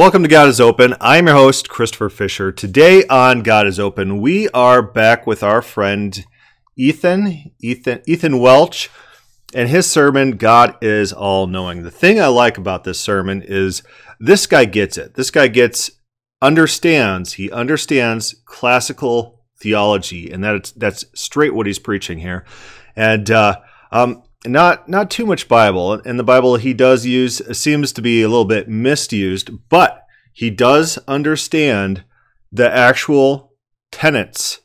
Welcome to God is Open. I'm your host, Christopher Fisher. Today on God is Open, we are back with our friend Ethan Welch, and his sermon, God is All-Knowing. The thing I like about this sermon is this guy gets it. This guy understands classical theology, and that's straight what he's preaching here. And not too much Bible, and the Bible he does use seems to be a little bit misused, but he does understand the actual tenets,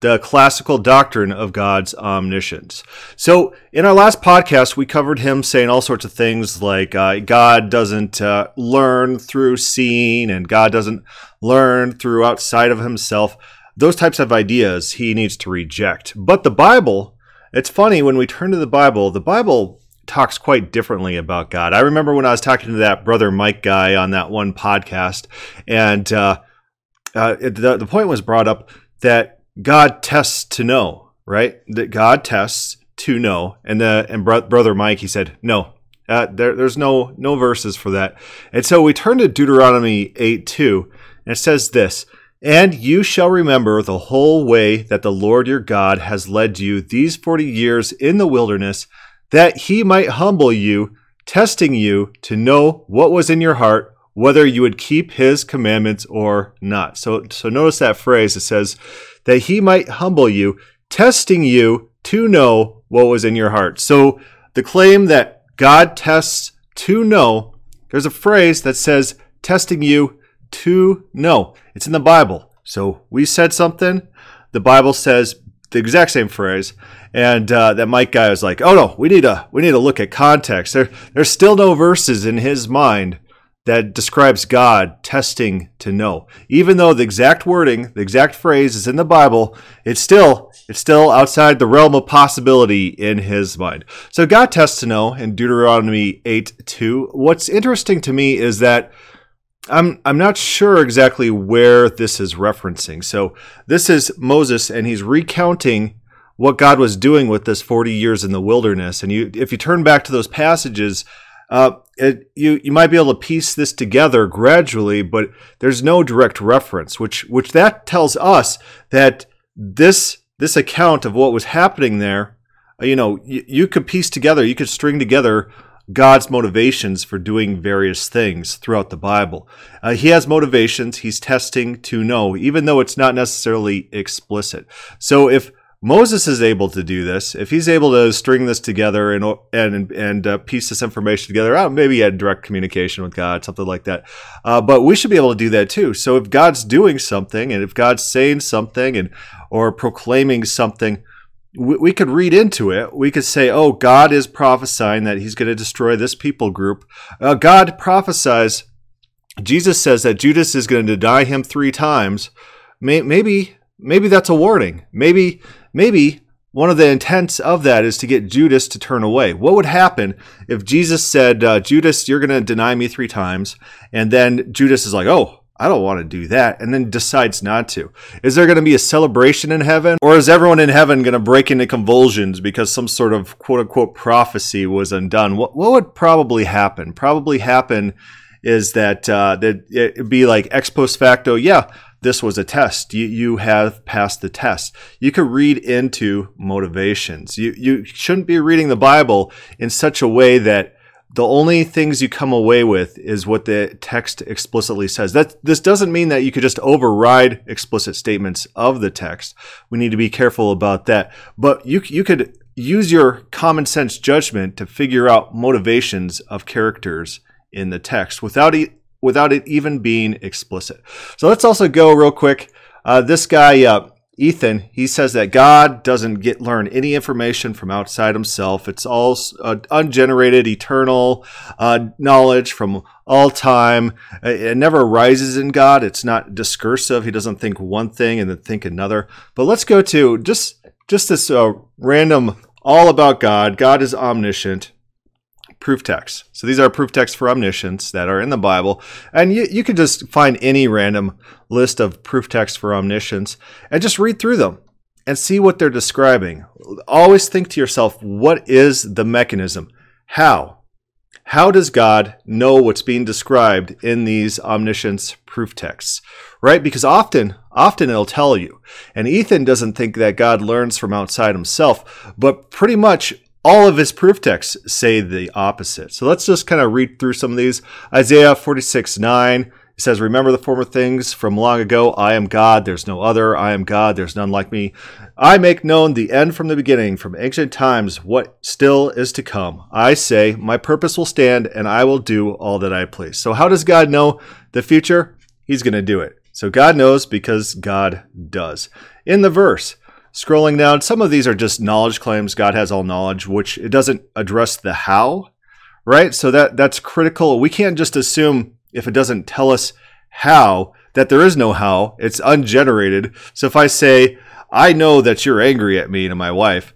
the classical doctrine of God's omniscience. So in our last podcast, we covered him saying all sorts of things like God doesn't learn through seeing, and God doesn't learn through outside of himself. Those types of ideas he needs to reject. But the Bible... It's funny, when we turn to the Bible talks quite differently about God. I remember when I was talking to that Brother Mike guy on that one podcast, and the point was brought up that God tests to know, right? That God tests to know, and Brother Mike, he said, no, there's no verses for that. And so we turn to Deuteronomy 8:2, and it says this, "And you shall remember the whole way that the Lord your God has led you these 40 years in the wilderness, that he might humble you, testing you to know what was in your heart, whether you would keep his commandments or not." So notice that phrase. It says that he might humble you, testing you to know what was in your heart. So the claim that God tests to know, there's a phrase that says testing you to know. It's in the Bible. So we said something, the Bible says the exact same phrase, and that Mike guy was like, "Oh no, we need to look at context." There's still no verses in his mind that describes God testing to know, even though the exact wording, the exact phrase is in the Bible. It's still outside the realm of possibility in his mind. So God tests to know in Deuteronomy 8:2. What's interesting to me is that I'm not sure exactly where this is referencing. So this is Moses, and he's recounting what God was doing with this 40 years in the wilderness. And if you turn back to those passages, you might be able to piece this together gradually, but there's no direct reference, which that tells us that this account of what was happening there, you could piece together, you could string together God's motivations for doing various things throughout the Bible. He has motivations. He's testing to know, even though it's not necessarily explicit. So if Moses is able to do this, if he's able to string this together and piece this information together, maybe he had direct communication with God, something like that. But we should be able to do that too. So if God's doing something, and if God's saying something or proclaiming something, we could read into it. We could say, oh, God is prophesying that he's going to destroy this people group. God prophesies, Jesus says that Judas is going to deny him 3 times. Maybe that's a warning. Maybe one of the intents of that is to get Judas to turn away. What would happen if Jesus said, Judas, you're going to deny me 3 times, and then Judas is like, oh, I don't want to do that, and then decides not to. Is there going to be a celebration in heaven? Or is everyone in heaven going to break into convulsions because some sort of quote-unquote prophecy was undone? What would probably happen? Probably happen is that it would be like ex post facto, yeah, this was a test. You have passed the test. You could read into motivations. You shouldn't be reading the Bible in such a way that the only things you come away with is what the text explicitly says. This doesn't mean that you could just override explicit statements of the text. We need to be careful about that. But you could use your common sense judgment to figure out motivations of characters in the text without it even being explicit. So let's also go real quick. This guy... Ethan, he says that God doesn't learn any information from outside himself. It's all ungenerated, eternal knowledge from all time. It never arises in God. It's not discursive. He doesn't think one thing and then think another. But let's go to just this random all about God. God is omniscient. Proof texts. So these are proof texts for omniscience that are in the Bible. And you could just find any random list of proof texts for omniscience and just read through them and see what they're describing. Always think to yourself, what is the mechanism? How? How does God know what's being described in these omniscience proof texts? Right? Because often it'll tell you. And Ethan doesn't think that God learns from outside himself, but pretty much all of his proof texts say the opposite. So let's just kind of read through some of these. Isaiah 46:9. It says, remember the former things from long ago. I am God, there's no other. I am God, there's none like me. I make known the end from the beginning, from ancient times, what still is to come. I say, my purpose will stand, and I will do all that I please. So how does God know the future? He's going to do it. So God knows because God does. In the verse, scrolling down, some of these are just knowledge claims. God has all knowledge, which it doesn't address the how, right? So that's critical. We can't just assume, if it doesn't tell us how, that there is no how, it's ungenerated. So if I say, I know that you're angry at me to my wife,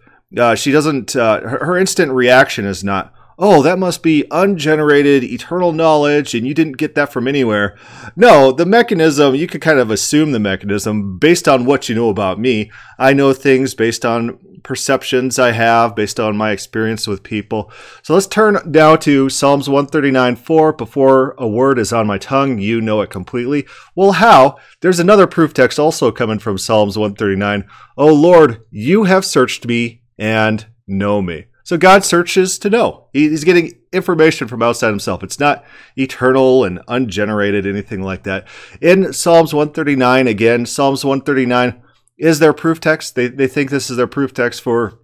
she doesn't, her instant reaction is not, oh, that must be ungenerated eternal knowledge and you didn't get that from anywhere. No, the mechanism, you could kind of assume the mechanism based on what you know about me. I know things based on perceptions I have, based on my experience with people. So let's turn now to Psalms 139:4. Before a word is on my tongue, you know it completely. Well, how? There's another proof text also coming from Psalms 139. Oh Lord, you have searched me and know me. So God searches to know. He's getting information from outside himself. It's not eternal and ungenerated, anything like that. In Psalms 139, again, Psalms 139 is their proof text. They think this is their proof text for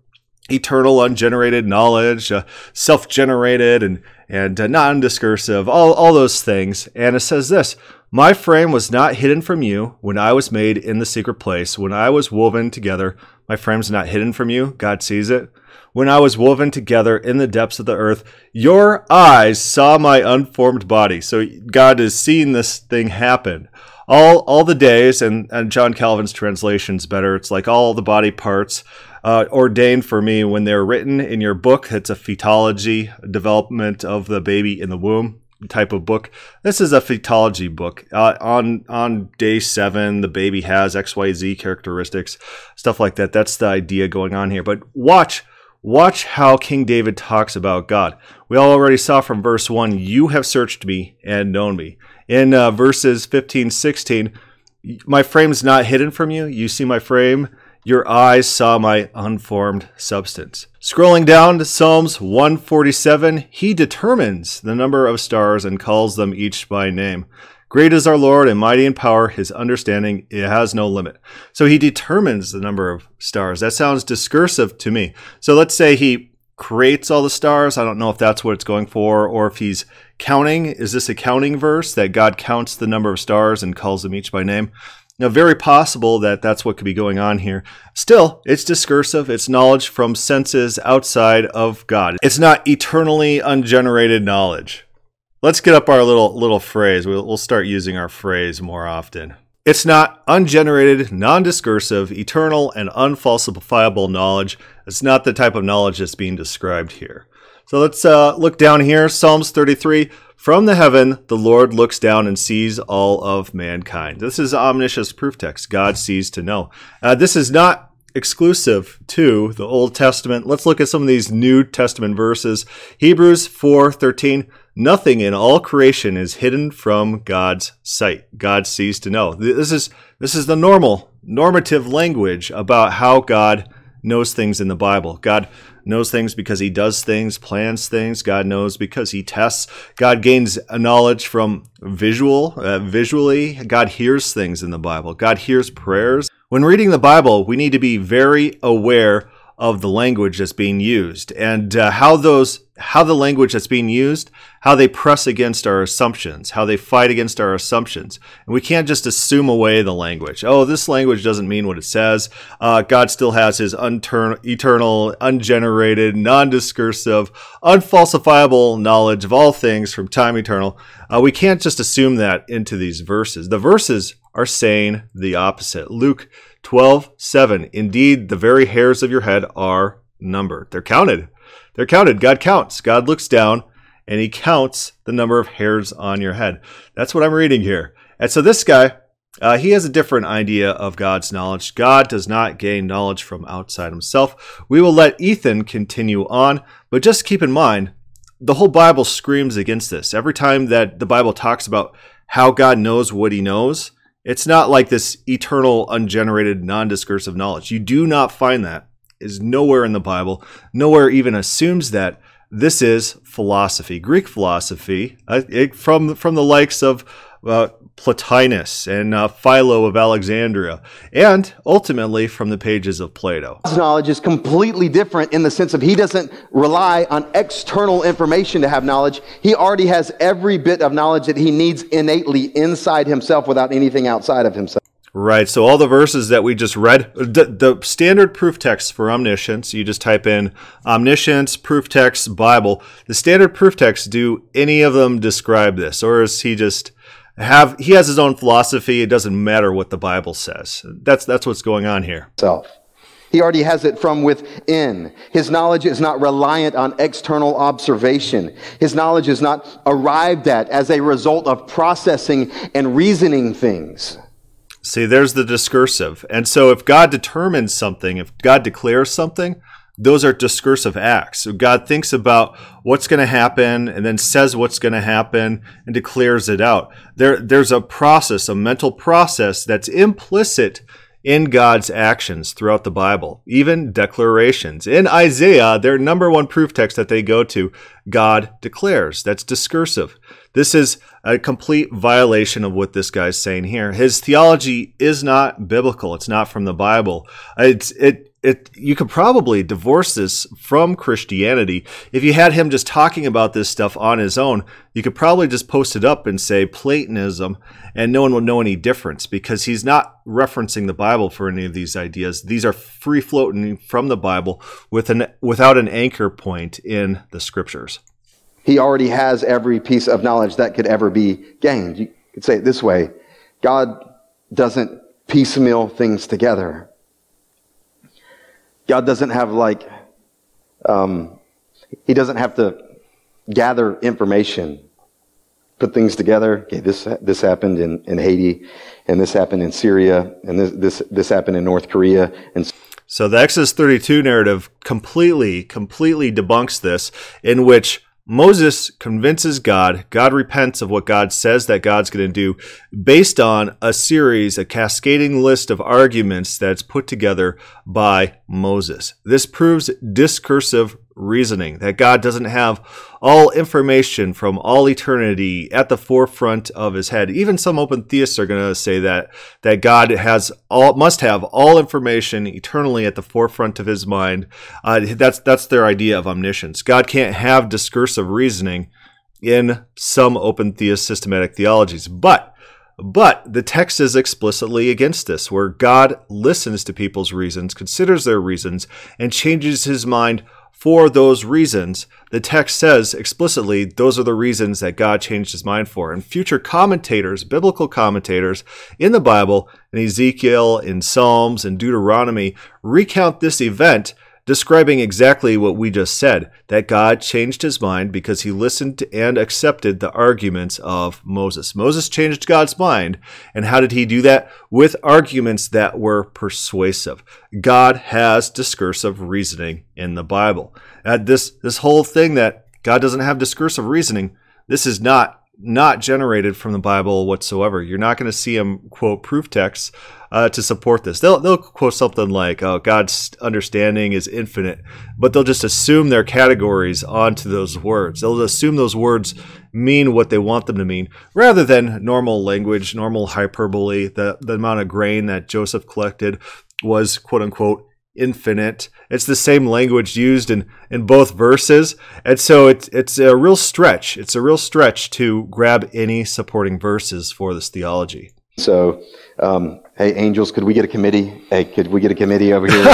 eternal, ungenerated knowledge, self-generated and non-discursive, all those things. And it says this, my frame was not hidden from you when I was made in the secret place. When I was woven together, my frame's not hidden from you. God sees it. When I was woven together in the depths of the earth, your eyes saw my unformed body. So God has seen this thing happen. All the days, and John Calvin's translation's better. It's like all the body parts ordained for me when they're written in your book. It's a fetology, development of the baby in the womb type of book. This is a fetology book. On day 7, the baby has XYZ characteristics, stuff like that. That's the idea going on here. But Watch how King David talks about God. We already saw from verse 1, you have searched me and known me. In verses 15-16, my frame's not hidden from you. You see my frame. Your eyes saw my unformed substance. Scrolling down to Psalms 147, he determines the number of stars and calls them each by name. Great is our Lord and mighty in power. His understanding, it has no limit. So he determines the number of stars. That sounds discursive to me. So let's say he creates all the stars. I don't know if that's what it's going for or if he's counting. Is this a counting verse that God counts the number of stars and calls them each by name? Now, very possible that that's what could be going on here. Still, it's discursive. It's knowledge from senses outside of God. It's not eternally ungenerated knowledge. Let's get up our little phrase. We'll start using our phrase more often. It's not ungenerated, non-discursive, eternal, and unfalsifiable knowledge. It's not the type of knowledge that's being described here. So let's look down here. Psalms 33. From the heaven, the Lord looks down and sees all of mankind. This is omniscience proof text. God sees to know. This is not exclusive to the Old Testament. Let's look at some of these New Testament verses. Hebrews 4:13. Nothing in all creation is hidden from God's sight. God sees to know. This is the normative language about how God knows things in the Bible. God knows things because he does things, plans things. God knows because he tests. God gains knowledge from visually. God hears things in the Bible. God hears prayers. When reading the Bible, we need to be very aware of the language that's being used and how the language that's being used, how they press against our assumptions, how they fight against our assumptions. And we can't just assume away the language. Oh, this language doesn't mean what it says. God still has his eternal, ungenerated, non-discursive, unfalsifiable knowledge of all things from time eternal. We can't just assume that into these verses. The verses are saying the opposite. Luke 12:7. Indeed, the very hairs of your head are numbered. They're counted. God counts. God looks down and he counts the number of hairs on your head. That's what I'm reading here. And so this guy, he has a different idea of God's knowledge. God does not gain knowledge from outside himself. We will let Ethan continue on, but just keep in mind, the whole Bible screams against this. Every time that the Bible talks about how God knows what he knows, it's not like this eternal, ungenerated, non-discursive knowledge. You do not find that. It's nowhere in the Bible. Nowhere even assumes that. This is philosophy, Greek philosophy, from the likes of Plotinus and Philo of Alexandria, and ultimately from the pages of Plato. God's knowledge is completely different in the sense of he doesn't rely on external information to have knowledge. He already has every bit of knowledge that he needs innately inside himself without anything outside of himself. Right, so all the verses that we just read, the standard proof text for omniscience, you just type in omniscience, proof text, Bible. The standard proof texts, do any of them describe this? Or is he just, he has his own philosophy, it doesn't matter what the Bible says. That's what's going on here. Self. He already has it from within. His knowledge is not reliant on external observation. His knowledge is not arrived at as a result of processing and reasoning things. See, there's the discursive. And so if God determines something, if God declares something, those are discursive acts. So God thinks about what's going to happen and then says what's going to happen and declares it out. There's a process, a mental process that's implicit in God's actions throughout the Bible, even declarations. In Isaiah, their number one proof text that they go to, God declares. That's discursive. This is a complete violation of what this guy's saying here. His theology is not biblical. It's not from the Bible. You could probably divorce this from Christianity. If you had him just talking about this stuff on his own, you could probably just post it up and say Platonism, and no one would know any difference because he's not referencing the Bible for any of these ideas. These are free-floating from the Bible without an anchor point in the Scriptures. He already has every piece of knowledge that could ever be gained. You could say it this way: God doesn't piecemeal things together. God doesn't have he doesn't have to gather information, put things together. Okay, this happened in Haiti, and this happened in Syria, and this happened in North Korea, and. So the Exodus 32 narrative completely debunks this, in which Moses convinces God. God repents of what God says that God's going to do based on a cascading list of arguments that's put together by Moses. This proves discursive reasoning, that God doesn't have all information from all eternity at the forefront of his head. Even some open theists are going to say that God must have all information eternally at the forefront of his mind. That's their idea of omniscience. God can't have discursive reasoning in some open theist systematic theologies. But the text is explicitly against this, where God listens to people's reasons, considers their reasons, and changes his mind for those reasons. The text says explicitly those are the reasons that God changed his mind for. And future commentators, biblical commentators in the Bible, in Ezekiel, in Psalms, in Deuteronomy, recount this event, describing exactly what we just said, that God changed his mind because he listened and accepted the arguments of Moses. Moses changed God's mind. And how did he do that? With arguments that were persuasive. God has discursive reasoning in the Bible. This whole thing that God doesn't have discursive reasoning, this is not generated from the Bible whatsoever. You're not going to see him quote proof texts to support this. They'll quote something like, "Oh, God's understanding is infinite," but they'll just assume their categories onto those words. They'll assume those words mean what they want them to mean, rather than normal language, normal hyperbole. The amount of grain that Joseph collected was quote unquote infinite. It's the same language used in both verses. And so it's a real stretch. It's a real stretch to grab any supporting verses for this theology. So, hey, angels, could we get a committee? Hey, could we get a committee over here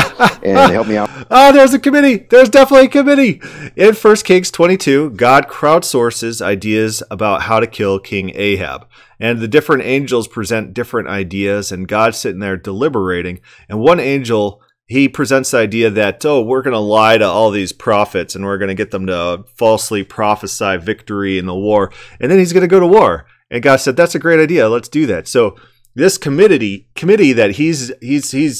and help me out? Oh, there's a committee. There's definitely a committee. In 1 Kings 22, God crowdsources ideas about how to kill King Ahab. And the different angels present different ideas, and God's sitting there deliberating. And one angel, he presents the idea that, oh, we're going to lie to all these prophets and we're going to get them to falsely prophesy victory in the war. And then he's going to go to war. And God said, that's a great idea. Let's do that. So this committee that he's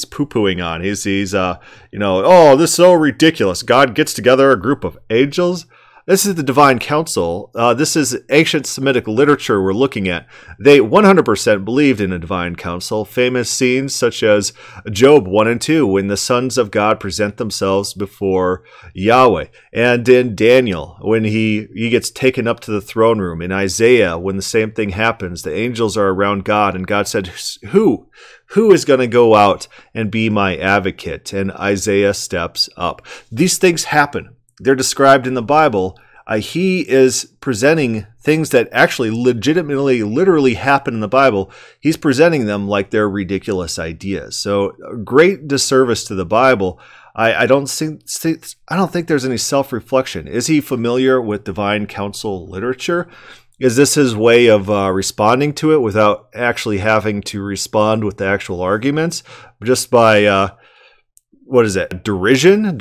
poo-pooing on, he's oh, this is so ridiculous. God gets together a group of angels. This is the Divine Council. This is ancient Semitic literature we're looking at. They 100% believed in a divine council. Famous scenes such as Job 1 and 2, when the sons of God present themselves before Yahweh. And in Daniel, when he gets taken up to the throne room. In Isaiah, when the same thing happens, the angels are around God, and God said, Who is going to go out and be my advocate? And Isaiah steps up. These things happen. They're described in the Bible. He is presenting things that actually legitimately, literally happen in the Bible. He's presenting them like they're ridiculous ideas. So, a great disservice to the Bible. I don't think there's any self-reflection. Is he familiar with divine council literature? Is this his way of responding to it without actually having to respond with the actual arguments? Just by... what is that? Derision?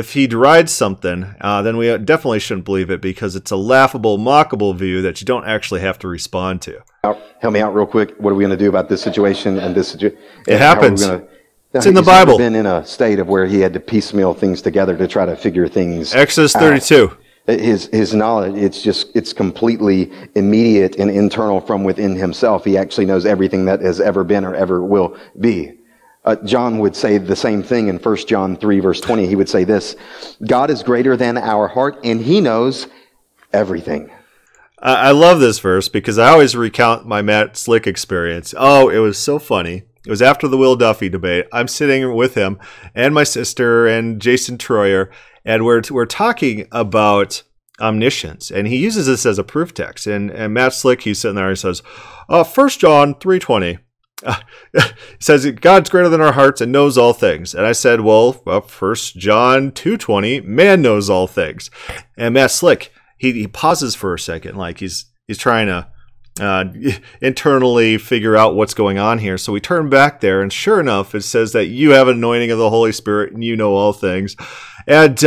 If he derides something, then we definitely shouldn't believe it, because it's a laughable, mockable view that you don't actually have to respond to. Help me out real quick. What are we going to do about this situation and this situation? It happens. It's in the Bible. He's been in a state of where he had to piecemeal things together to try to figure things out. Exodus 32. His knowledge, it's completely immediate and internal from within himself. He actually knows everything that has ever been or ever will be. John would say the same thing in 1 John 3, verse 20. He would say this: God is greater than our heart, and he knows everything. I love this verse because I always recount my Matt Slick experience. Oh, it was so funny. It was after the Will Duffy debate. I'm sitting with him and my sister and Jason Troyer, and we're talking about omniscience, and he uses this as a proof text. And Matt Slick, he's sitting there and says, 1 John 3:20. It says God's greater than our hearts and knows all things. And I said, well, 1 John 2:20, man knows all things. And Matt Slick, he pauses for a second, like he's trying to internally figure out what's going on here. So we turn back there, and sure enough, it says that you have anointing of the Holy Spirit and you know all things. And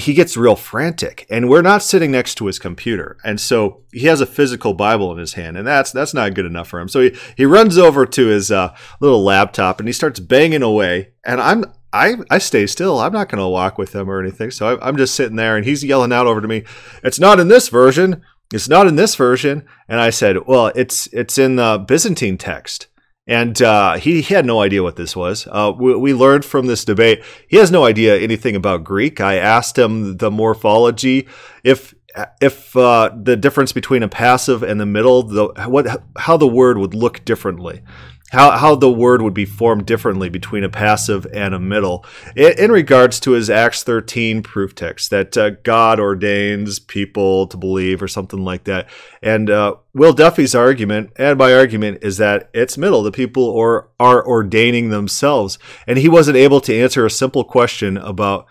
he gets real frantic, and we're not sitting next to his computer. And so he has a physical Bible in his hand, and that's not good enough for him. So he runs over to his little laptop, and he starts banging away. And I stay still. I'm not going to walk with him or anything. So I'm just sitting there, and he's yelling out over to me, "It's not in this version. It's not in this version." And I said, "Well, it's in the Byzantine text." And he had no idea what this was. We learned from this debate, he has no idea anything about Greek. I asked him the morphology, if the difference between a passive and the middle, how the word would look differently, how the word would be formed differently between a passive and a middle, in regards to his Acts 13 proof text that God ordains people to believe or something like that. And Will Duffy's argument, and my argument, is that it's middle. The people are ordaining themselves. And he wasn't able to answer a simple question about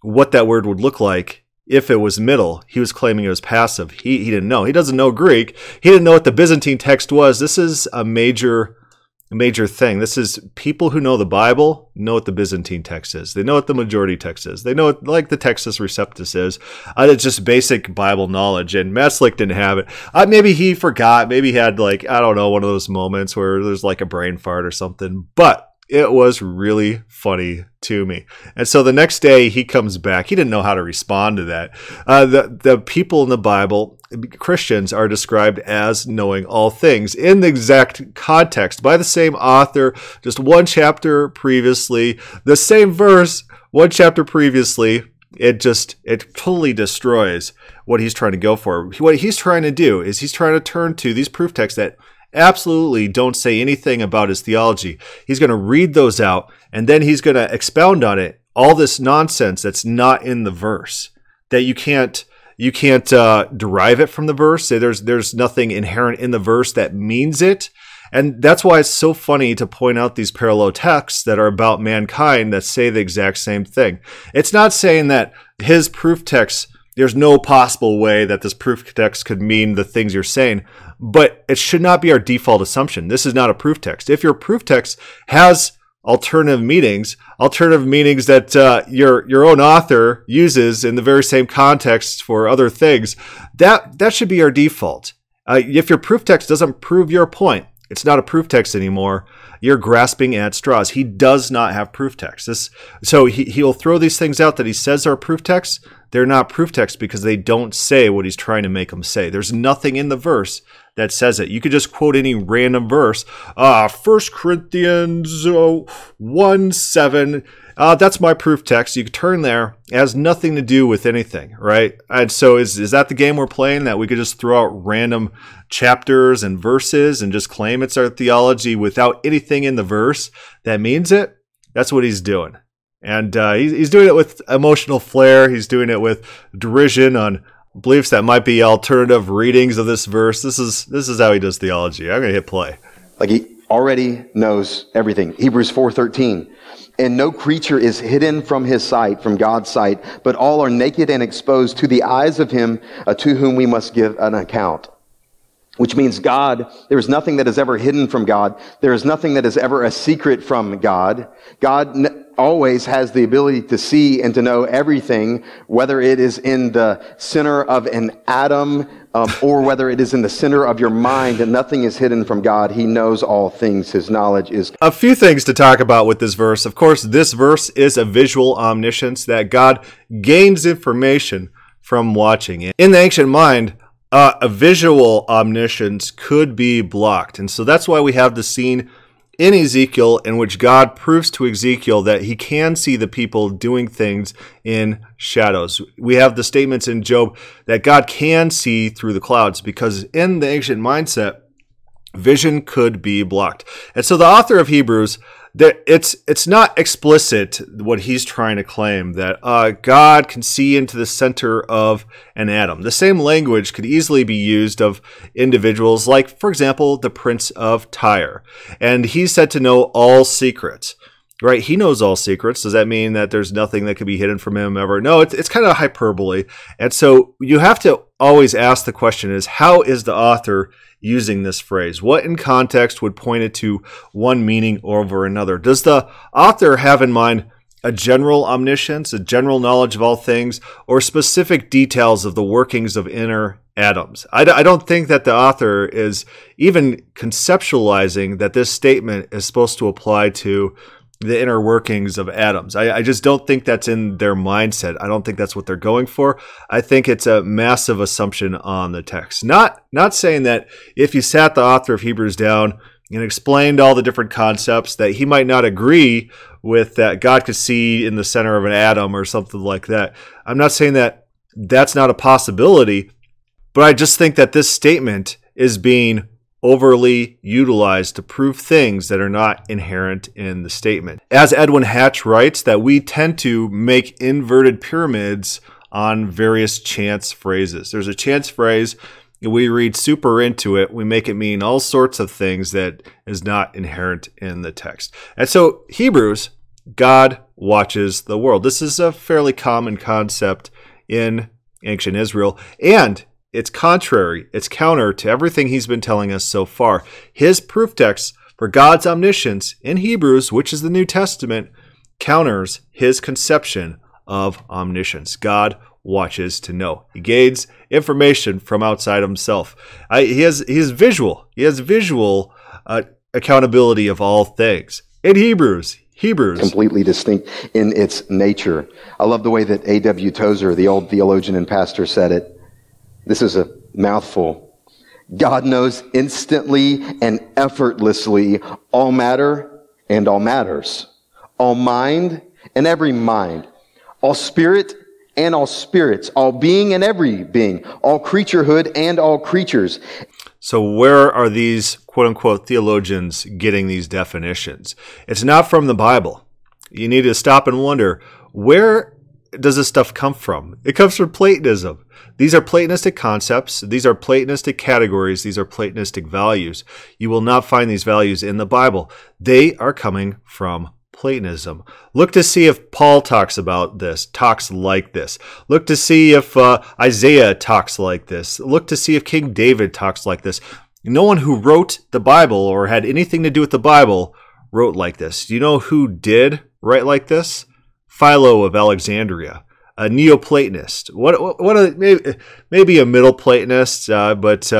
what that word would look like if it was middle. He was claiming it was passive. He didn't know. He doesn't know Greek. He didn't know what the Byzantine text was. This is a major thing. This is people who know the Bible know what the Byzantine text is. They know what the majority text is. They know what, like, the Textus Receptus is. It's just basic Bible knowledge, and Matt Slick didn't have it. Maybe he forgot. Maybe he had, like, I don't know, one of those moments where there's like a brain fart or something. But it was really funny to me. And so the next day he comes back. He didn't know how to respond to that. The people in the Bible, Christians, are described as knowing all things in the exact context by the same author, just one chapter previously, the same verse, one chapter previously. It totally destroys what he's trying to go for. What he's trying to do is he's trying to turn to these proof texts that absolutely don't say anything about his theology. He's going to read those out, and then he's going to expound on it, all this nonsense that's not in the verse, that you can't derive it from the verse. There's nothing inherent in the verse that means it. And that's why it's so funny to point out these parallel texts that are about mankind that say the exact same thing. It's not saying that his proof texts, there's no possible way that this proof text could mean the things you're saying, but it should not be our default assumption. This is not a proof text. If your proof text has alternative meanings that your own author uses in the very same context for other things, that should be our default. If your proof text doesn't prove your point, It's not a proof text anymore. You're grasping at straws. He does not have proof text. So he'll throw these things out that he says are proof texts. They're not proof texts because they don't say what he's trying to make them say. There's nothing in the verse that says it. You could just quote any random verse. 1 Corinthians 1:7. That's my proof text. You could turn there. It has nothing to do with anything, right? And so is that the game we're playing, that we could just throw out random chapters and verses and just claim it's our theology without anything in the verse that means it? That's what he's doing. And he's doing it with emotional flair. He's doing it with derision on beliefs that might be alternative readings of this verse. This is how he does theology. I'm going to hit play. Like he already knows everything. Hebrews 4:13. And no creature is hidden from his sight, from God's sight, but all are naked and exposed to the eyes of him to whom we must give an account. Which means God, there is nothing that is ever hidden from God. There is nothing that is ever a secret from God. God always has the ability to see and to know everything, whether it is in the center of an atom or whether it is in the center of your mind, and nothing is hidden from God. He knows all things. His knowledge is... A few things to talk about with this verse. Of course, this verse is a visual omniscience, that God gains information from watching it. In the ancient mind, a visual omniscience could be blocked. And so that's why we have the scene in Ezekiel, in which God proves to Ezekiel that he can see the people doing things in shadows. We have the statements in Job that God can see through the clouds, because in the ancient mindset, vision could be blocked. And so the author of Hebrews, that it's not explicit what he's trying to claim, that God can see into the center of an atom. The same language could easily be used of individuals like, for example, the Prince of Tyre. And he's said to know all secrets, right? He knows all secrets. Does that mean that there's nothing that could be hidden from him ever? No, it's kind of hyperbole. And so you have to always ask the question is, how is the author using this phrase? What in context would point it to one meaning over another? Does the author have in mind a general omniscience, a general knowledge of all things, or specific details of the workings of inner atoms? I don't think that the author is even conceptualizing that this statement is supposed to apply to the inner workings of atoms. I just don't think that's in their mindset. I don't think that's what they're going for. I think it's a massive assumption on the text. Not saying that if you sat the author of Hebrews down and explained all the different concepts that he might not agree with, that God could see in the center of an atom or something like that. I'm not saying that that's not a possibility, but I just think that this statement is being overly utilized to prove things that are not inherent in the statement. As Edwin Hatch writes, that we tend to make inverted pyramids on various chance phrases. There's a chance phrase, we read super into it, we make it mean all sorts of things that is not inherent in the text. And so Hebrews, God watches the world. This is a fairly common concept in ancient Israel, and it's contrary, it's counter to everything he's been telling us so far. His proof text for God's omniscience in Hebrews, which is the New Testament, counters his conception of omniscience. God watches to know. He gains information from outside himself. He is visual. He has visual accountability of all things. In Hebrews. Completely distinct in its nature. I love the way that A.W. Tozer, the old theologian and pastor, said it. This is a mouthful. God knows instantly and effortlessly all matter and all matters, all mind and every mind, all spirit and all spirits, all being and every being, all creaturehood and all creatures. So where are these quote-unquote theologians getting these definitions? It's not from the Bible. You need to stop and wonder, where does this stuff come from? It comes from Platonism. These are Platonistic concepts. These are Platonistic categories. These are Platonistic values. You will not find these values in the Bible. They are coming from Platonism. Look to see if Paul talks about this, talks like this. Look to see if Isaiah talks like this. Look to see if King David talks like this. No one who wrote the Bible or had anything to do with the Bible wrote like this. Do you know who did write like this? Philo of Alexandria, a Neoplatonist, maybe a Middle Platonist, but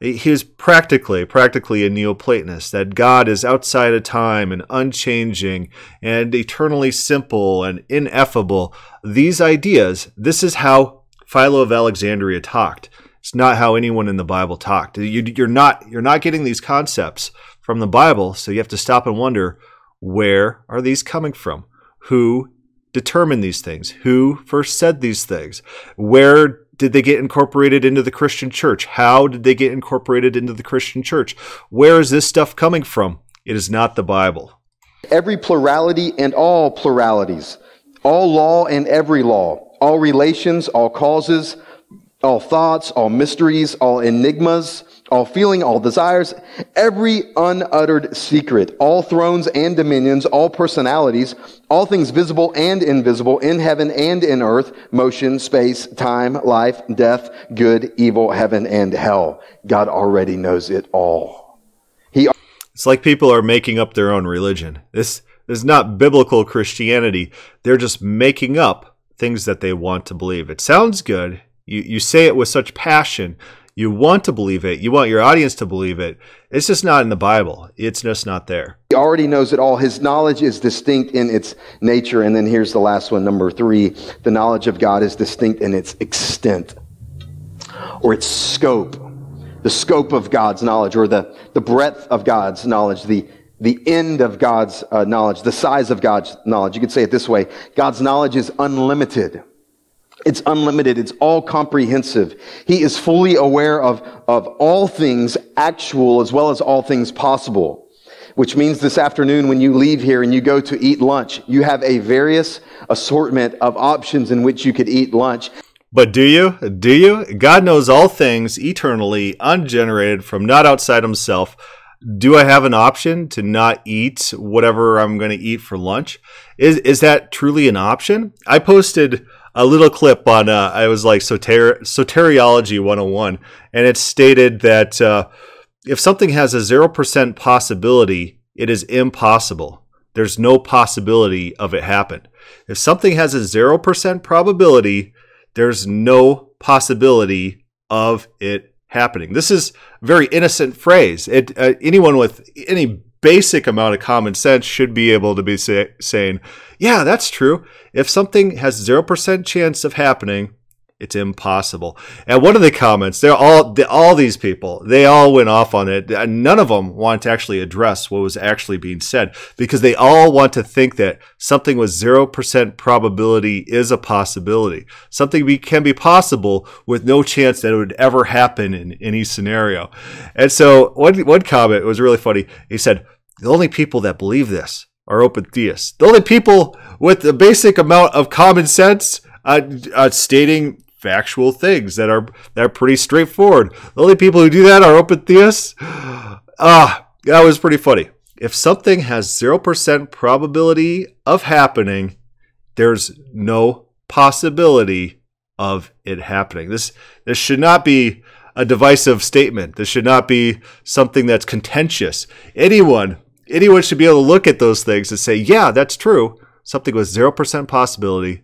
He is practically a Neoplatonist, that God is outside of time and unchanging and eternally simple and ineffable. These ideas, this is how Philo of Alexandria talked. It's not how anyone in the Bible talked. You're not getting these concepts from the Bible, so you have to stop and wonder, where are these coming from? Who determined these things? Who first said these things? Where did they get incorporated into the Christian church? How did they get incorporated into the Christian church? Where is this stuff coming from? It is not the Bible. Every plurality and all pluralities, all law and every law, all relations, all causes, all thoughts, all mysteries, all enigmas, all feeling, all desires, every unuttered secret, all thrones and dominions, all personalities, all things visible and invisible, in heaven and in earth, motion, space, time, life, death, good, evil, heaven, and hell. God already knows it all. It's like people are making up their own religion. This is not biblical Christianity. They're just making up things that they want to believe. It sounds good. You say it with such passion. You want to believe it. You want your audience to believe it. It's just not in the Bible. It's just not there. He already knows it all. His knowledge is distinct in its nature. And then here's the last one, number 3. The knowledge of God is distinct in its extent or its scope. The scope of God's knowledge, or the breadth of God's knowledge, the end of God's knowledge, the size of God's knowledge. You could say it this way. God's knowledge is unlimited. It's unlimited. It's all comprehensive. He is fully aware of all things actual as well as all things possible, which means this afternoon when you leave here and you go to eat lunch, you have a various assortment of options in which you could eat lunch. But do you? Do you? God knows all things eternally, ungenerated, from not outside himself. Do I have an option to not eat whatever I'm going to eat for lunch? Is that truly an option? I posted a little clip on, I was like, Soteriology 101, and it stated that if something has a 0% possibility, it is impossible. There's no possibility of it happening. If something has a 0% probability, there's no possibility of it happening. This is a very innocent phrase. Anyone with any basic amount of common sense should be able to be saying, yeah, that's true. If something has 0% chance of happening, it's impossible. And one of the comments, all these people, they all went off on it. None of them want to actually address what was actually being said, because they all want to think that something with 0% probability is a possibility. Something can be possible with no chance that it would ever happen in any scenario. And so one comment was really funny. He said, the only people that believe this are open theists. The only people with a basic amount of common sense stating factual things that are pretty straightforward. The only people who do that are open theists. That was pretty funny. If something has 0% probability of happening, there's no possibility of it happening. This should not be a divisive statement. This should not be something that's contentious. Anyone should be able to look at those things and say, yeah, that's true. Something with 0% possibility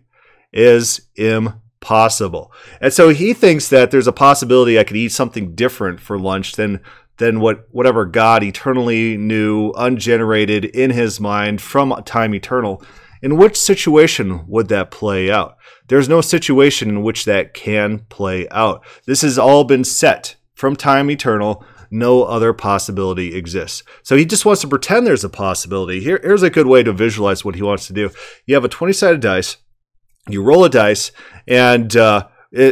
is impossible. And so he thinks that there's a possibility I could eat something different for lunch than whatever God eternally knew, ungenerated in his mind from time eternal. In which situation would that play out? There's no situation in which that can play out. This has all been set from time eternal. No other possibility exists. So he just wants to pretend there's a possibility. Here's a good way to visualize what he wants to do. You have a 20-sided dice. You roll a dice, and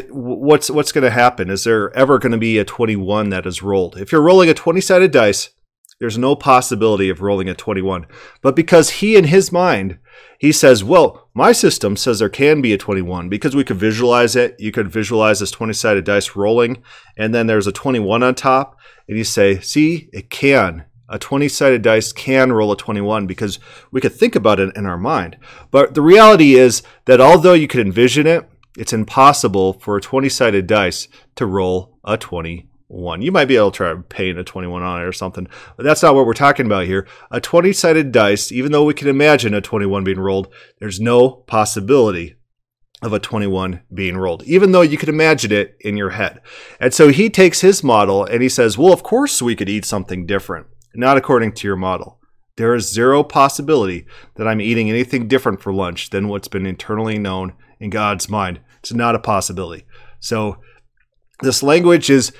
what's going to happen? Is there ever going to be a 21 that is rolled? If you're rolling a 20-sided dice, there's no possibility of rolling a 21. But because he, in his mind, he says, well, my system says there can be a 21 because we could visualize it. You could visualize this 20-sided dice rolling, and then there's a 21 on top, and you say, see, it can. A 20-sided dice can roll a 21 because we could think about it in our mind. But the reality is that although you could envision it, it's impossible for a 20-sided dice to roll a 21. You might be able to try paint a 21 on it or something, but that's not what we're talking about here. A 20-sided dice, even though we can imagine a 21 being rolled, there's no possibility of a 21 being rolled, even though you could imagine it in your head. And so he takes his model and he says, well, of course we could eat something different. Not according to your model. There is zero possibility that I'm eating anything different for lunch than what's been internally known in God's mind. It's not a possibility. So this language is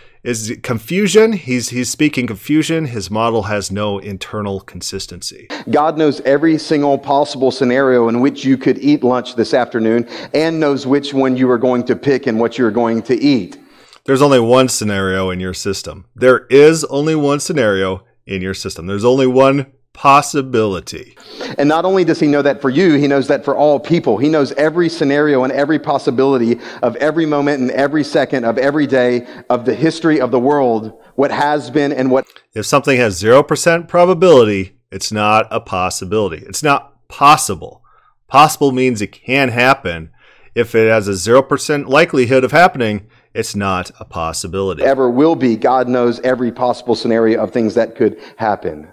confusion. He's speaking confusion. His model has no internal consistency. God knows every single possible scenario in which you could eat lunch this afternoon and knows which one you are going to pick and what you're going to eat. There's only one scenario in your system. There is only one scenario in your system. There's only one possibility. And not only does he know that for you, he knows that for all people. He knows every scenario and every possibility of every moment and every second of every day of the history of the world, what has been and what... If something has 0% probability, it's not a possibility. It's not possible. Possible means it can happen. If it has a 0% likelihood of happening, it's not a possibility. Ever will be. God knows every possible scenario of things that could happen.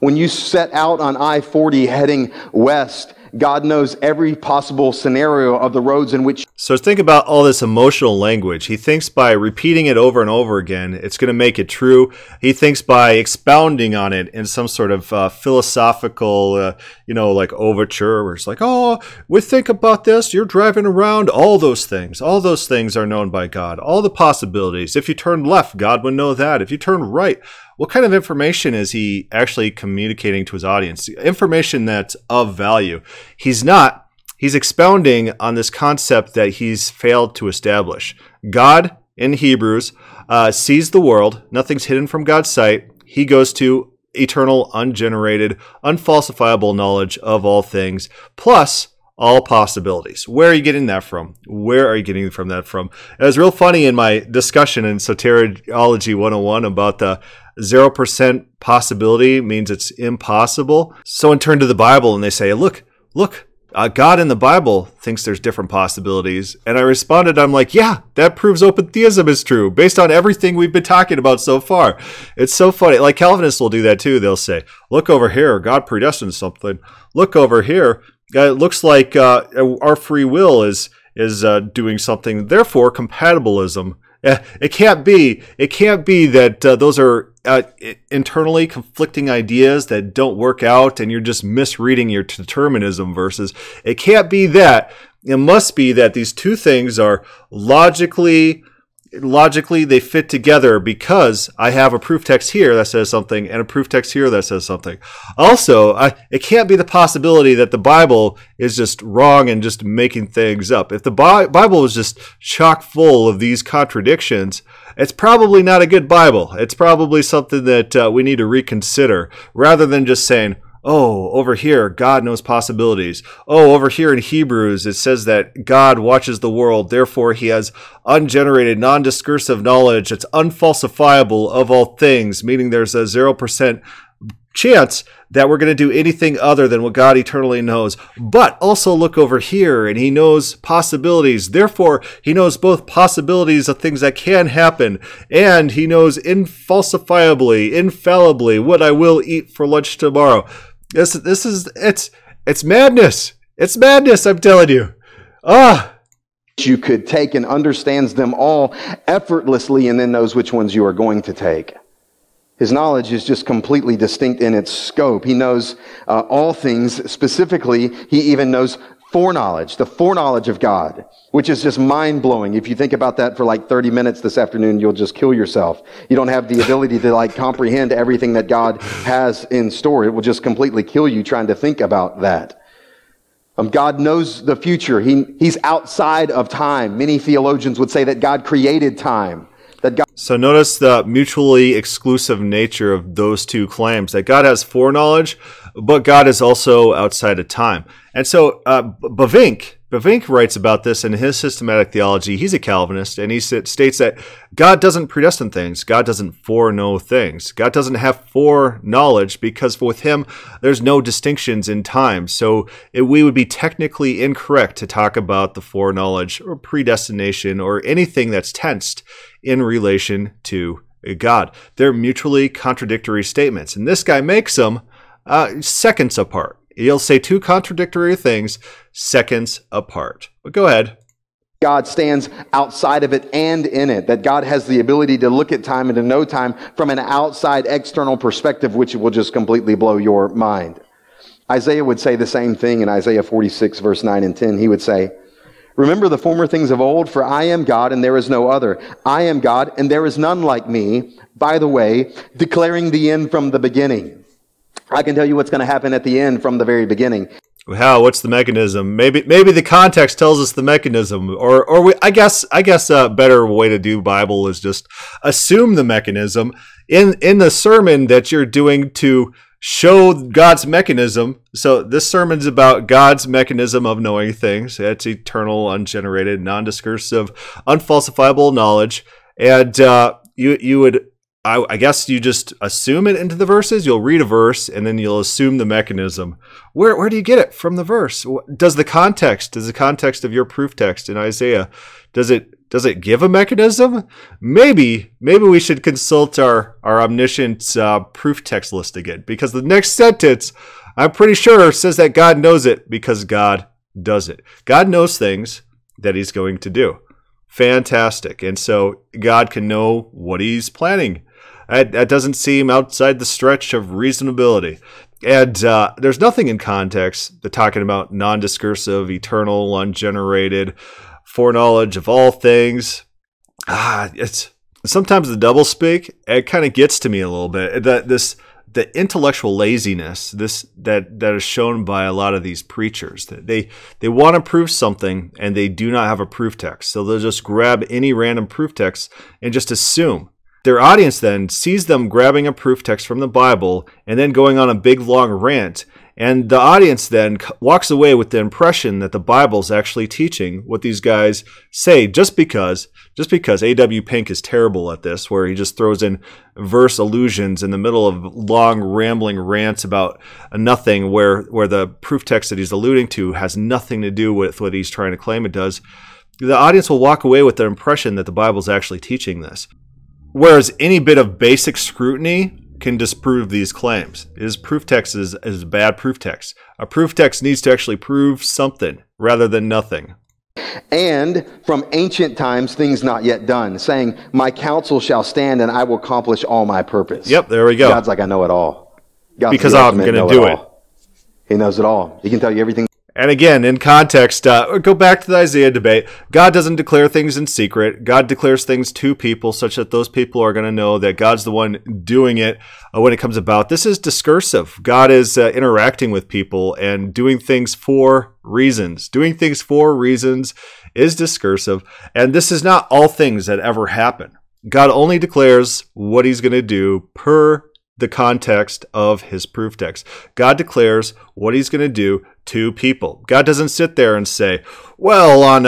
When you set out on I-40 heading west, God knows every possible scenario of the roads in which... So think about all this emotional language. He thinks by repeating it over and over again, it's going to make it true. He thinks by expounding on it in some sort of philosophical, like overture, where it's like, oh, we think about this. You're driving around. All those things. All those things are known by God. All the possibilities. If you turn left, God would know that. If you turn right... What kind of information is he actually communicating to his audience? Information that's of value. He's not. He's expounding on this concept that he's failed to establish. God, in Hebrews, sees the world. Nothing's hidden from God's sight. He goes to eternal, ungenerated, unfalsifiable knowledge of all things, plus all possibilities. Where are you getting that from? It was real funny in my discussion in Soteriology 101 about the 0% possibility means it's impossible. Someone turned to the Bible and they say, look, God in the Bible thinks there's different possibilities. And I responded, I'm like, yeah, that proves open theism is true based on everything we've been talking about so far. It's so funny. Like Calvinists will do that too. They'll say, look over here, God predestined something. Look over here. It looks like our free will is doing something. Therefore, compatibilism. It can't be that those are internally conflicting ideas that don't work out and you're just misreading your determinism versus. It can't be that. It must be that these two things are logically they fit together because I have a proof text here that says something and a proof text here that says something. Also, it can't be the possibility that the Bible is just wrong and just making things up. If the Bible is just chock full of these contradictions, it's probably not a good Bible. It's probably something that we need to reconsider rather than just saying, oh, over here, God knows possibilities. Oh, over here in Hebrews, it says that God watches the world. Therefore, he has ungenerated, non-discursive knowledge that's unfalsifiable of all things, meaning there's a 0% chance that we're going to do anything other than what God eternally knows. But also look over here, and he knows possibilities. Therefore, he knows both possibilities of things that can happen, and he knows infalsifiably, infallibly, what I will eat for lunch tomorrow. It's madness. It's madness, I'm telling you. You could take and understands them all effortlessly and then knows which ones you are going to take. His knowledge is just completely distinct in its scope. He knows all things. Specifically, he even knows foreknowledge, the foreknowledge of God, which is just mind-blowing. If you think about that for like 30 minutes this afternoon, you'll just kill yourself. You don't have the ability to comprehend everything that God has in store. It will just completely kill you trying to think about that. God knows the future. He's outside of time. Many theologians would say that God created time. So notice the mutually exclusive nature of those two claims, that God has foreknowledge, but God is also outside of time. And so Bavinck writes about this in his systematic theology. He's a Calvinist, and he states that God doesn't predestine things. God doesn't foreknow things. God doesn't have foreknowledge because with him, there's no distinctions in time. So we would be technically incorrect to talk about the foreknowledge or predestination or anything that's tensed in relation to God. They're mutually contradictory statements. And this guy makes them seconds apart. He'll say two contradictory things seconds apart. But go ahead. God stands outside of it and in it, that God has the ability to look at time and to know time from an outside external perspective, which will just completely blow your mind. Isaiah would say the same thing in Isaiah 46, verse 9 and 10. He would say, "Remember the former things of old, for I am God and there is no other. I am God and there is none like me, by the way, declaring the end from the beginning." I can tell you what's going to happen at the end from the very beginning. How? What's the mechanism? Maybe the context tells us the mechanism, or we. I guess a better way to do Bible is just assume the mechanism in the sermon that you're doing to show God's mechanism. So this sermon's about God's mechanism of knowing things. It's eternal, ungenerated, non-discursive, unfalsifiable knowledge, and you would. I guess you just assume it into the verses. You'll read a verse and then you'll assume the mechanism. Where do you get it from the verse? Does the context of your proof text in Isaiah, does it give a mechanism? Maybe we should consult our omniscient proof text list again, because the next sentence, I'm pretty sure, says that God knows it because God does it. God knows things that he's going to do. Fantastic. And so God can know what he's planning. That doesn't seem outside the stretch of reasonability. And there's nothing in context that talking about non-discursive, eternal, ungenerated, foreknowledge of all things. It's sometimes the doublespeak. It kind of gets to me a little bit. The intellectual laziness that is shown by a lot of these preachers. They want to prove something and they do not have a proof text. So they'll just grab any random proof text and just assume. Their audience then sees them grabbing a proof text from the Bible and then going on a big long rant. And the audience then walks away with the impression that the Bible's actually teaching what these guys say, just because A.W. Pink is terrible at this, where he just throws in verse allusions in the middle of long rambling rants about nothing, where the proof text that he's alluding to has nothing to do with what he's trying to claim it does. The audience will walk away with the impression that the Bible's actually teaching this. Whereas any bit of basic scrutiny can disprove these claims. His proof text is a bad proof text. A proof text needs to actually prove something rather than nothing. And from ancient times, things not yet done, saying, "My counsel shall stand and I will accomplish all my purpose." Yep, there we go. God's like, "I know it all." God's because I'm going to do it. He knows it all. He can tell you everything. And again, in context, go back to the Isaiah debate. God doesn't declare things in secret. God declares things to people such that those people are going to know that God's the one doing it when it comes about. This is discursive. God is interacting with people and doing things for reasons. Doing things for reasons is discursive. And this is not all things that ever happen. God only declares what he's going to do per the context of his proof text. God declares what he's going to do to people. God doesn't sit there and say, "Well, on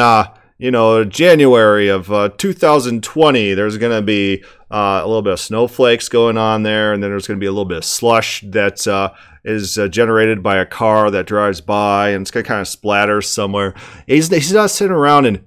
January of 2020, there's going to be a little bit of snowflakes going on there, and then there's going to be a little bit of slush that is generated by a car that drives by, and it's going to kind of splatter somewhere." He's not sitting around and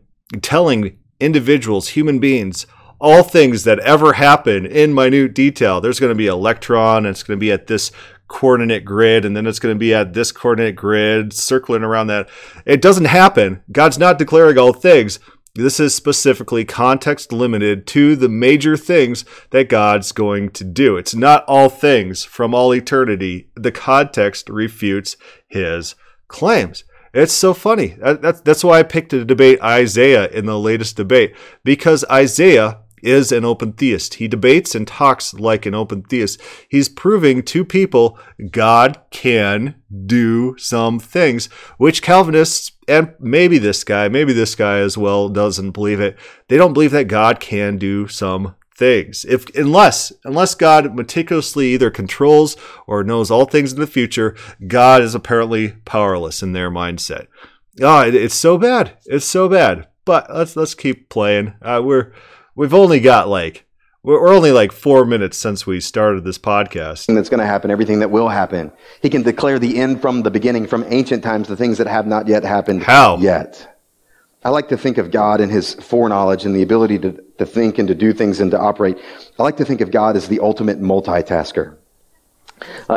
telling individuals, human beings, all things that ever happen in minute detail. There's going to be an electron, and it's going to be at this coordinate grid, and then it's going to be at this coordinate grid, circling around that. It doesn't happen. God's not declaring all things. This is specifically context limited to the major things that God's going to do. It's not all things from all eternity. The context refutes his claims. It's so funny. That's why I picked to debate Isaiah in the latest debate, because Isaiah is an open theist. He debates and talks like an open theist. He's proving to people God can do some things, which Calvinists, and maybe this guy as well, doesn't believe it. They don't believe that God can do some things. Unless God meticulously either controls or knows all things in the future, God is apparently powerless in their mindset. It's so bad. It's so bad. But let's keep playing. We're only like 4 minutes since we started this podcast. And that's going to happen, everything that will happen. He can declare the end from the beginning, from ancient times, the things that have not yet happened. How? Yet. I like to think of God and his foreknowledge and the ability to think and to do things and to operate. I like to think of God as the ultimate multitasker.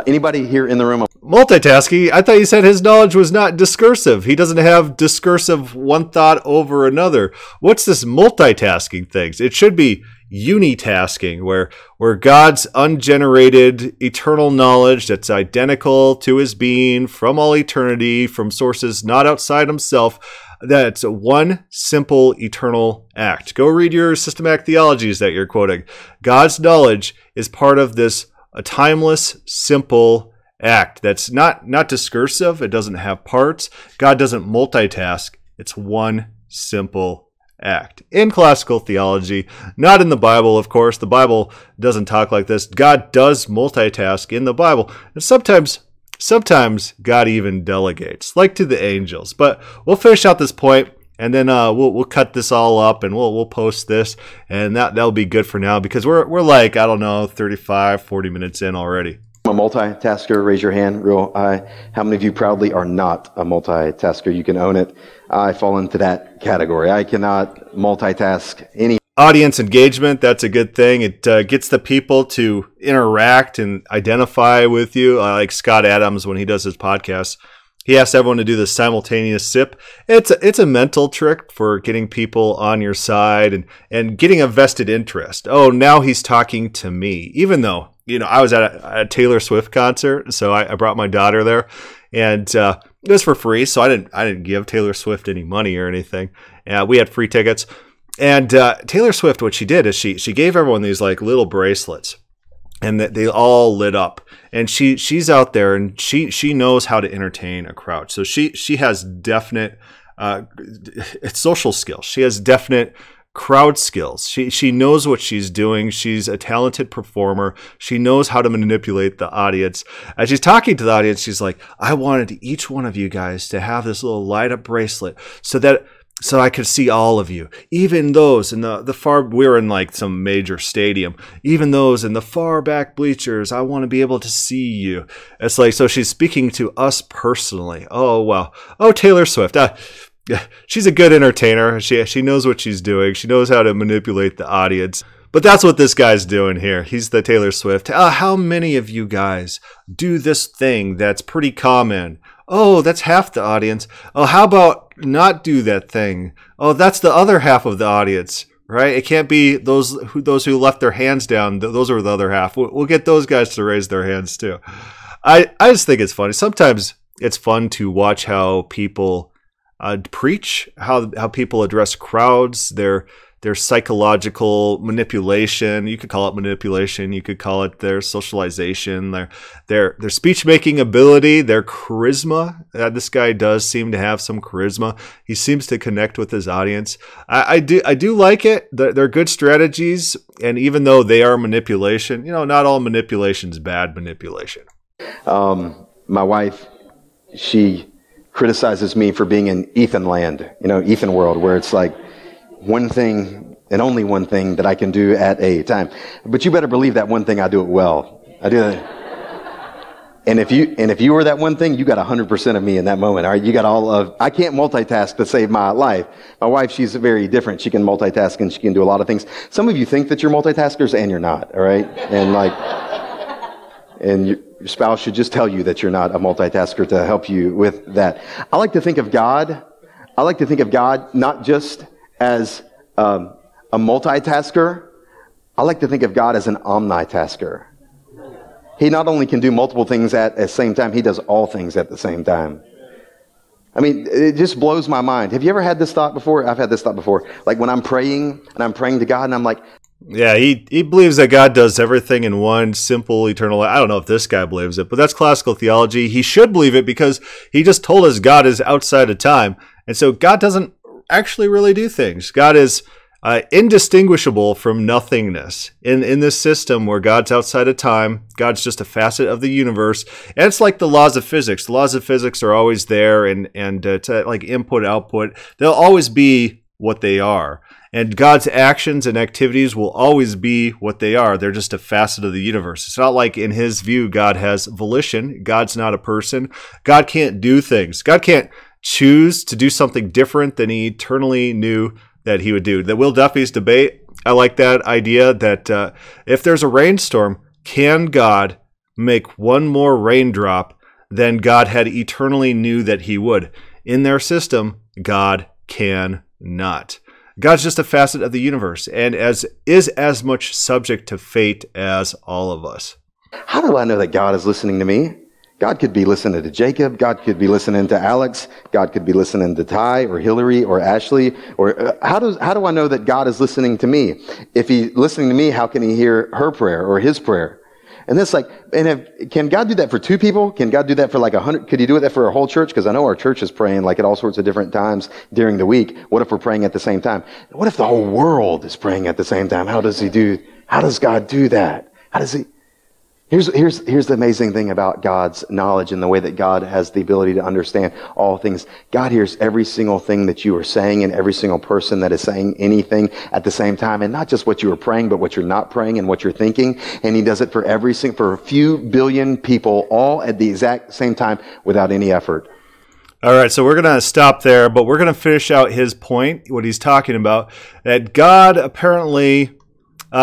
Anybody here in the room? multitasking. I thought you said his knowledge was not discursive. He doesn't have discursive one thought over another. What's this multitasking thing? It should be unitasking, where God's ungenerated eternal knowledge that's identical to his being from all eternity, from sources not outside himself, that's one simple eternal act. Go read your systematic theologies that you're quoting. God's knowledge is part of this a timeless, simple act that's not discursive. It doesn't have parts. God doesn't multitask. It's one simple act. In classical theology, not in the Bible, of course. The Bible doesn't talk like this. God does multitask in the Bible. And sometimes God even delegates, like to the angels. But we'll finish out this point, and then we'll cut this all up, and we'll post this, and that'll be good for now, because we're like, I don't know, 35, 40 minutes in already. I'm a multitasker. Raise your hand real high. How many of you proudly are not a multitasker? You can own it. I fall into that category. I cannot multitask any. Audience engagement, that's a good thing. It gets the people to interact and identify with you. Like Scott Adams, when he does his podcast, he asks everyone to do the simultaneous sip. It's a mental trick for getting people on your side and getting a vested interest. Oh, now he's talking to me, even though, you know, I was at a Taylor Swift concert, so I brought my daughter there, and it was for free, so I didn't give Taylor Swift any money or anything. We had free tickets, and Taylor Swift, what she did is she gave everyone these like little bracelets, and they all lit up. And she's out there, and she knows how to entertain a crowd. So she has definite social skills. She has definite crowd skills. She knows what she's doing. She's a talented performer. She knows how to manipulate the audience. As she's talking to the audience, she's like, I wanted each one of you guys to have this little light up bracelet so I could see all of you, even those in the far, we're in like some major stadium, even those in the far back bleachers, I want to be able to see you. It's like, so she's speaking to us personally. Oh, wow. Oh, Taylor Swift. She's a good entertainer. She knows what she's doing. She knows how to manipulate the audience. But that's what this guy's doing here. He's the Taylor Swift. How many of you guys do this thing that's pretty common? Oh, that's half the audience. Oh, how about not do that thing? Oh, that's the other half of the audience, right? It can't be those who left their hands down. Those are the other half. We'll get those guys to raise their hands too. I just think it's funny. Sometimes it's fun to watch how people preach, how people address crowds, their psychological manipulation. You could call it manipulation. You could call it their socialization, their speech-making ability, their charisma. This guy does seem to have some charisma. He seems to connect with his audience. I do like it. They're good strategies. And even though they are manipulation, you know, not all manipulation is bad manipulation. My wife, she criticizes me for being in Ethan land, you know, Ethan world, where it's like, one thing and only one thing that I can do at a time. But you better believe that one thing, I do it well. I do that. And if you were that one thing, you got 100% of me in that moment. All right, you got all of. I can't multitask to save my life. My wife, she's very different. She can multitask and she can do a lot of things. Some of you think that you're multitaskers and you're not. All right, and like, and your spouse should just tell you that you're not a multitasker to help you with that. I like to think of God. I like to think of God not just as a multitasker. I like to think of God as an omnitasker. He not only can do multiple things at the same time, he does all things at the same time. I mean, it just blows my mind. Have you ever had this thought before? I've had this thought before. Like when I'm praying to God and I'm like, yeah, he believes that God does everything in one simple eternal. I don't know if this guy believes it, but that's classical theology. He should believe it because he just told us God is outside of time. And so God doesn't actually really do things. God is indistinguishable from nothingness. In this system where God's outside of time, God's just a facet of the universe. And it's like the laws of physics. The laws of physics are always there, and it's like input, output. They'll always be what they are. And God's actions and activities will always be what they are. They're just a facet of the universe. It's not like in his view, God has volition. God's not a person. God can't do things. God can't choose to do something different than he eternally knew that he would do. That Will Duffy's debate, I like that idea that if there's a rainstorm, can God make one more raindrop then God had eternally knew that he would. In their system, God can not. God's just a facet of the universe and is as much subject to fate as all of us. How do I know that God is listening to me? God could be listening to Jacob. God could be listening to Alex. God could be listening to Ty or Hillary or Ashley. Or how do I know that God is listening to me? If he's listening to me, how can he hear her prayer or his prayer? And that's like, can God do that for two people? Can God do that for like 100? Could he do that for a whole church? Because I know our church is praying like at all sorts of different times during the week. What if we're praying at the same time? What if the whole world is praying at the same time? How does God do that? How does he? Here's the amazing thing about God's knowledge and the way that God has the ability to understand all things. God hears every single thing that you are saying and every single person that is saying anything at the same time, and not just what you are praying, but what you're not praying and what you're thinking. And he does it for a few billion people all at the exact same time without any effort. All right, so we're going to stop there, but we're going to finish out his point, what he's talking about, that God apparently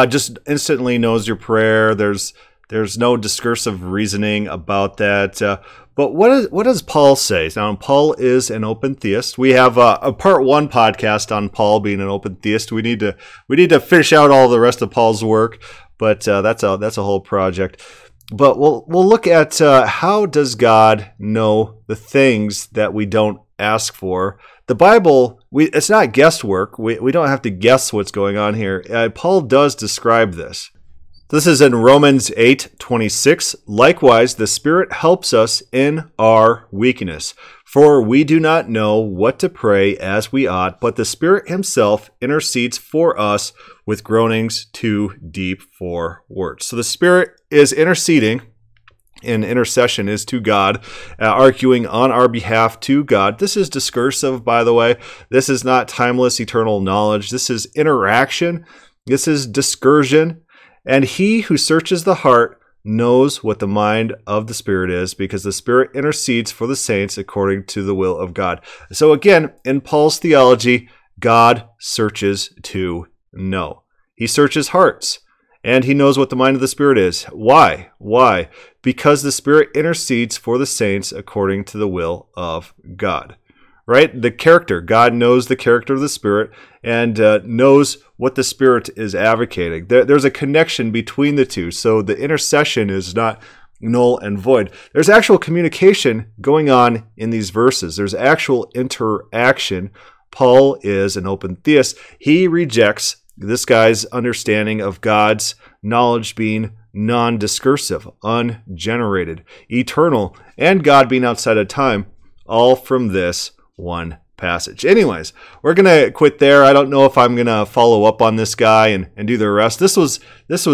just instantly knows your prayer. There's no discursive reasoning about that. But what does Paul say? Now, Paul is an open theist. We have a part one podcast on Paul being an open theist. We need to finish out all the rest of Paul's work, but that's a whole project. But we'll look at how does God know the things that we don't ask for? The Bible, it's not guesswork. We don't have to guess what's going on here. Paul does describe this. This is in Romans 8:26. Likewise, the Spirit helps us in our weakness, for we do not know what to pray as we ought, but the Spirit himself intercedes for us with groanings too deep for words. So the Spirit is interceding, and intercession is to God, arguing on our behalf to God. This is discursive, by the way. This is not timeless, eternal knowledge. This is interaction. This is discursion. And he who searches the heart knows what the mind of the Spirit is, because the Spirit intercedes for the saints according to the will of God. So again, in Paul's theology, God searches to know. He searches hearts, and he knows what the mind of the Spirit is. Why? Why? Because the Spirit intercedes for the saints according to the will of God. Right? The character. God knows the character of the Spirit and knows what the Spirit is advocating. There's a connection between the two. So the intercession is not null and void. There's actual communication going on in these verses. There's actual interaction. Paul is an open theist. He rejects this guy's understanding of God's knowledge being non-discursive, ungenerated, eternal, and God being outside of time, all from this one passage. Anyways, we're gonna quit there. I don't know if I'm gonna follow up on this guy and do the rest. This was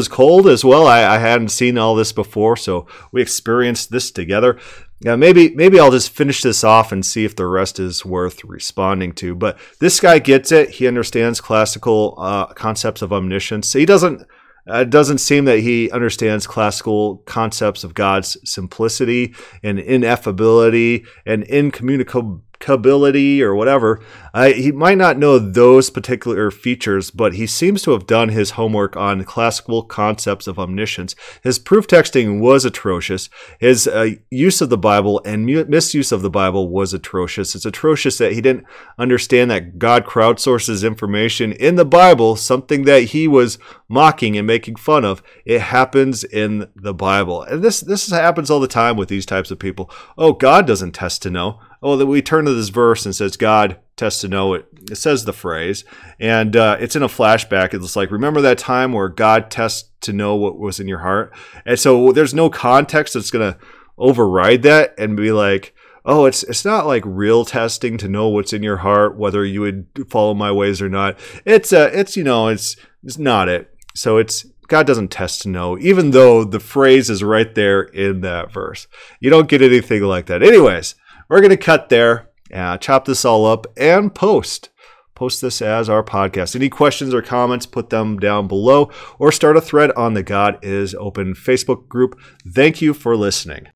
cold as well. I hadn't seen all this before, so we experienced this together. Now maybe I'll just finish this off and see if the rest is worth responding to. But this guy gets it. He understands classical concepts of omniscience. He doesn't. It doesn't seem that he understands classical concepts of God's simplicity and ineffability and incommunicability or whatever. He might not know those particular features, but he seems to have done his homework on classical concepts of omniscience. His proof texting was atrocious. His use of the Bible and misuse of the Bible was atrocious. It's atrocious that he didn't understand that God crowdsources information in the Bible, something that he was mocking and making fun of. It happens in the Bible. And this happens all the time with these types of people. Oh, God doesn't test to know. Oh, that we turn to this verse and says, God tests to know it. It says the phrase, and it's in a flashback. It's like, remember that time where God tests to know what was in your heart? And so there's no context that's going to override that and be like, oh, it's not like real testing to know what's in your heart, whether you would follow my ways or not. It's not it. So it's, God doesn't test to know, even though the phrase is right there in that verse. You don't get anything like that. Anyways, we're going to cut there, chop this all up, and post this as our podcast. Any questions or comments, put them down below, or start a thread on the God is Open Facebook group. Thank you for listening.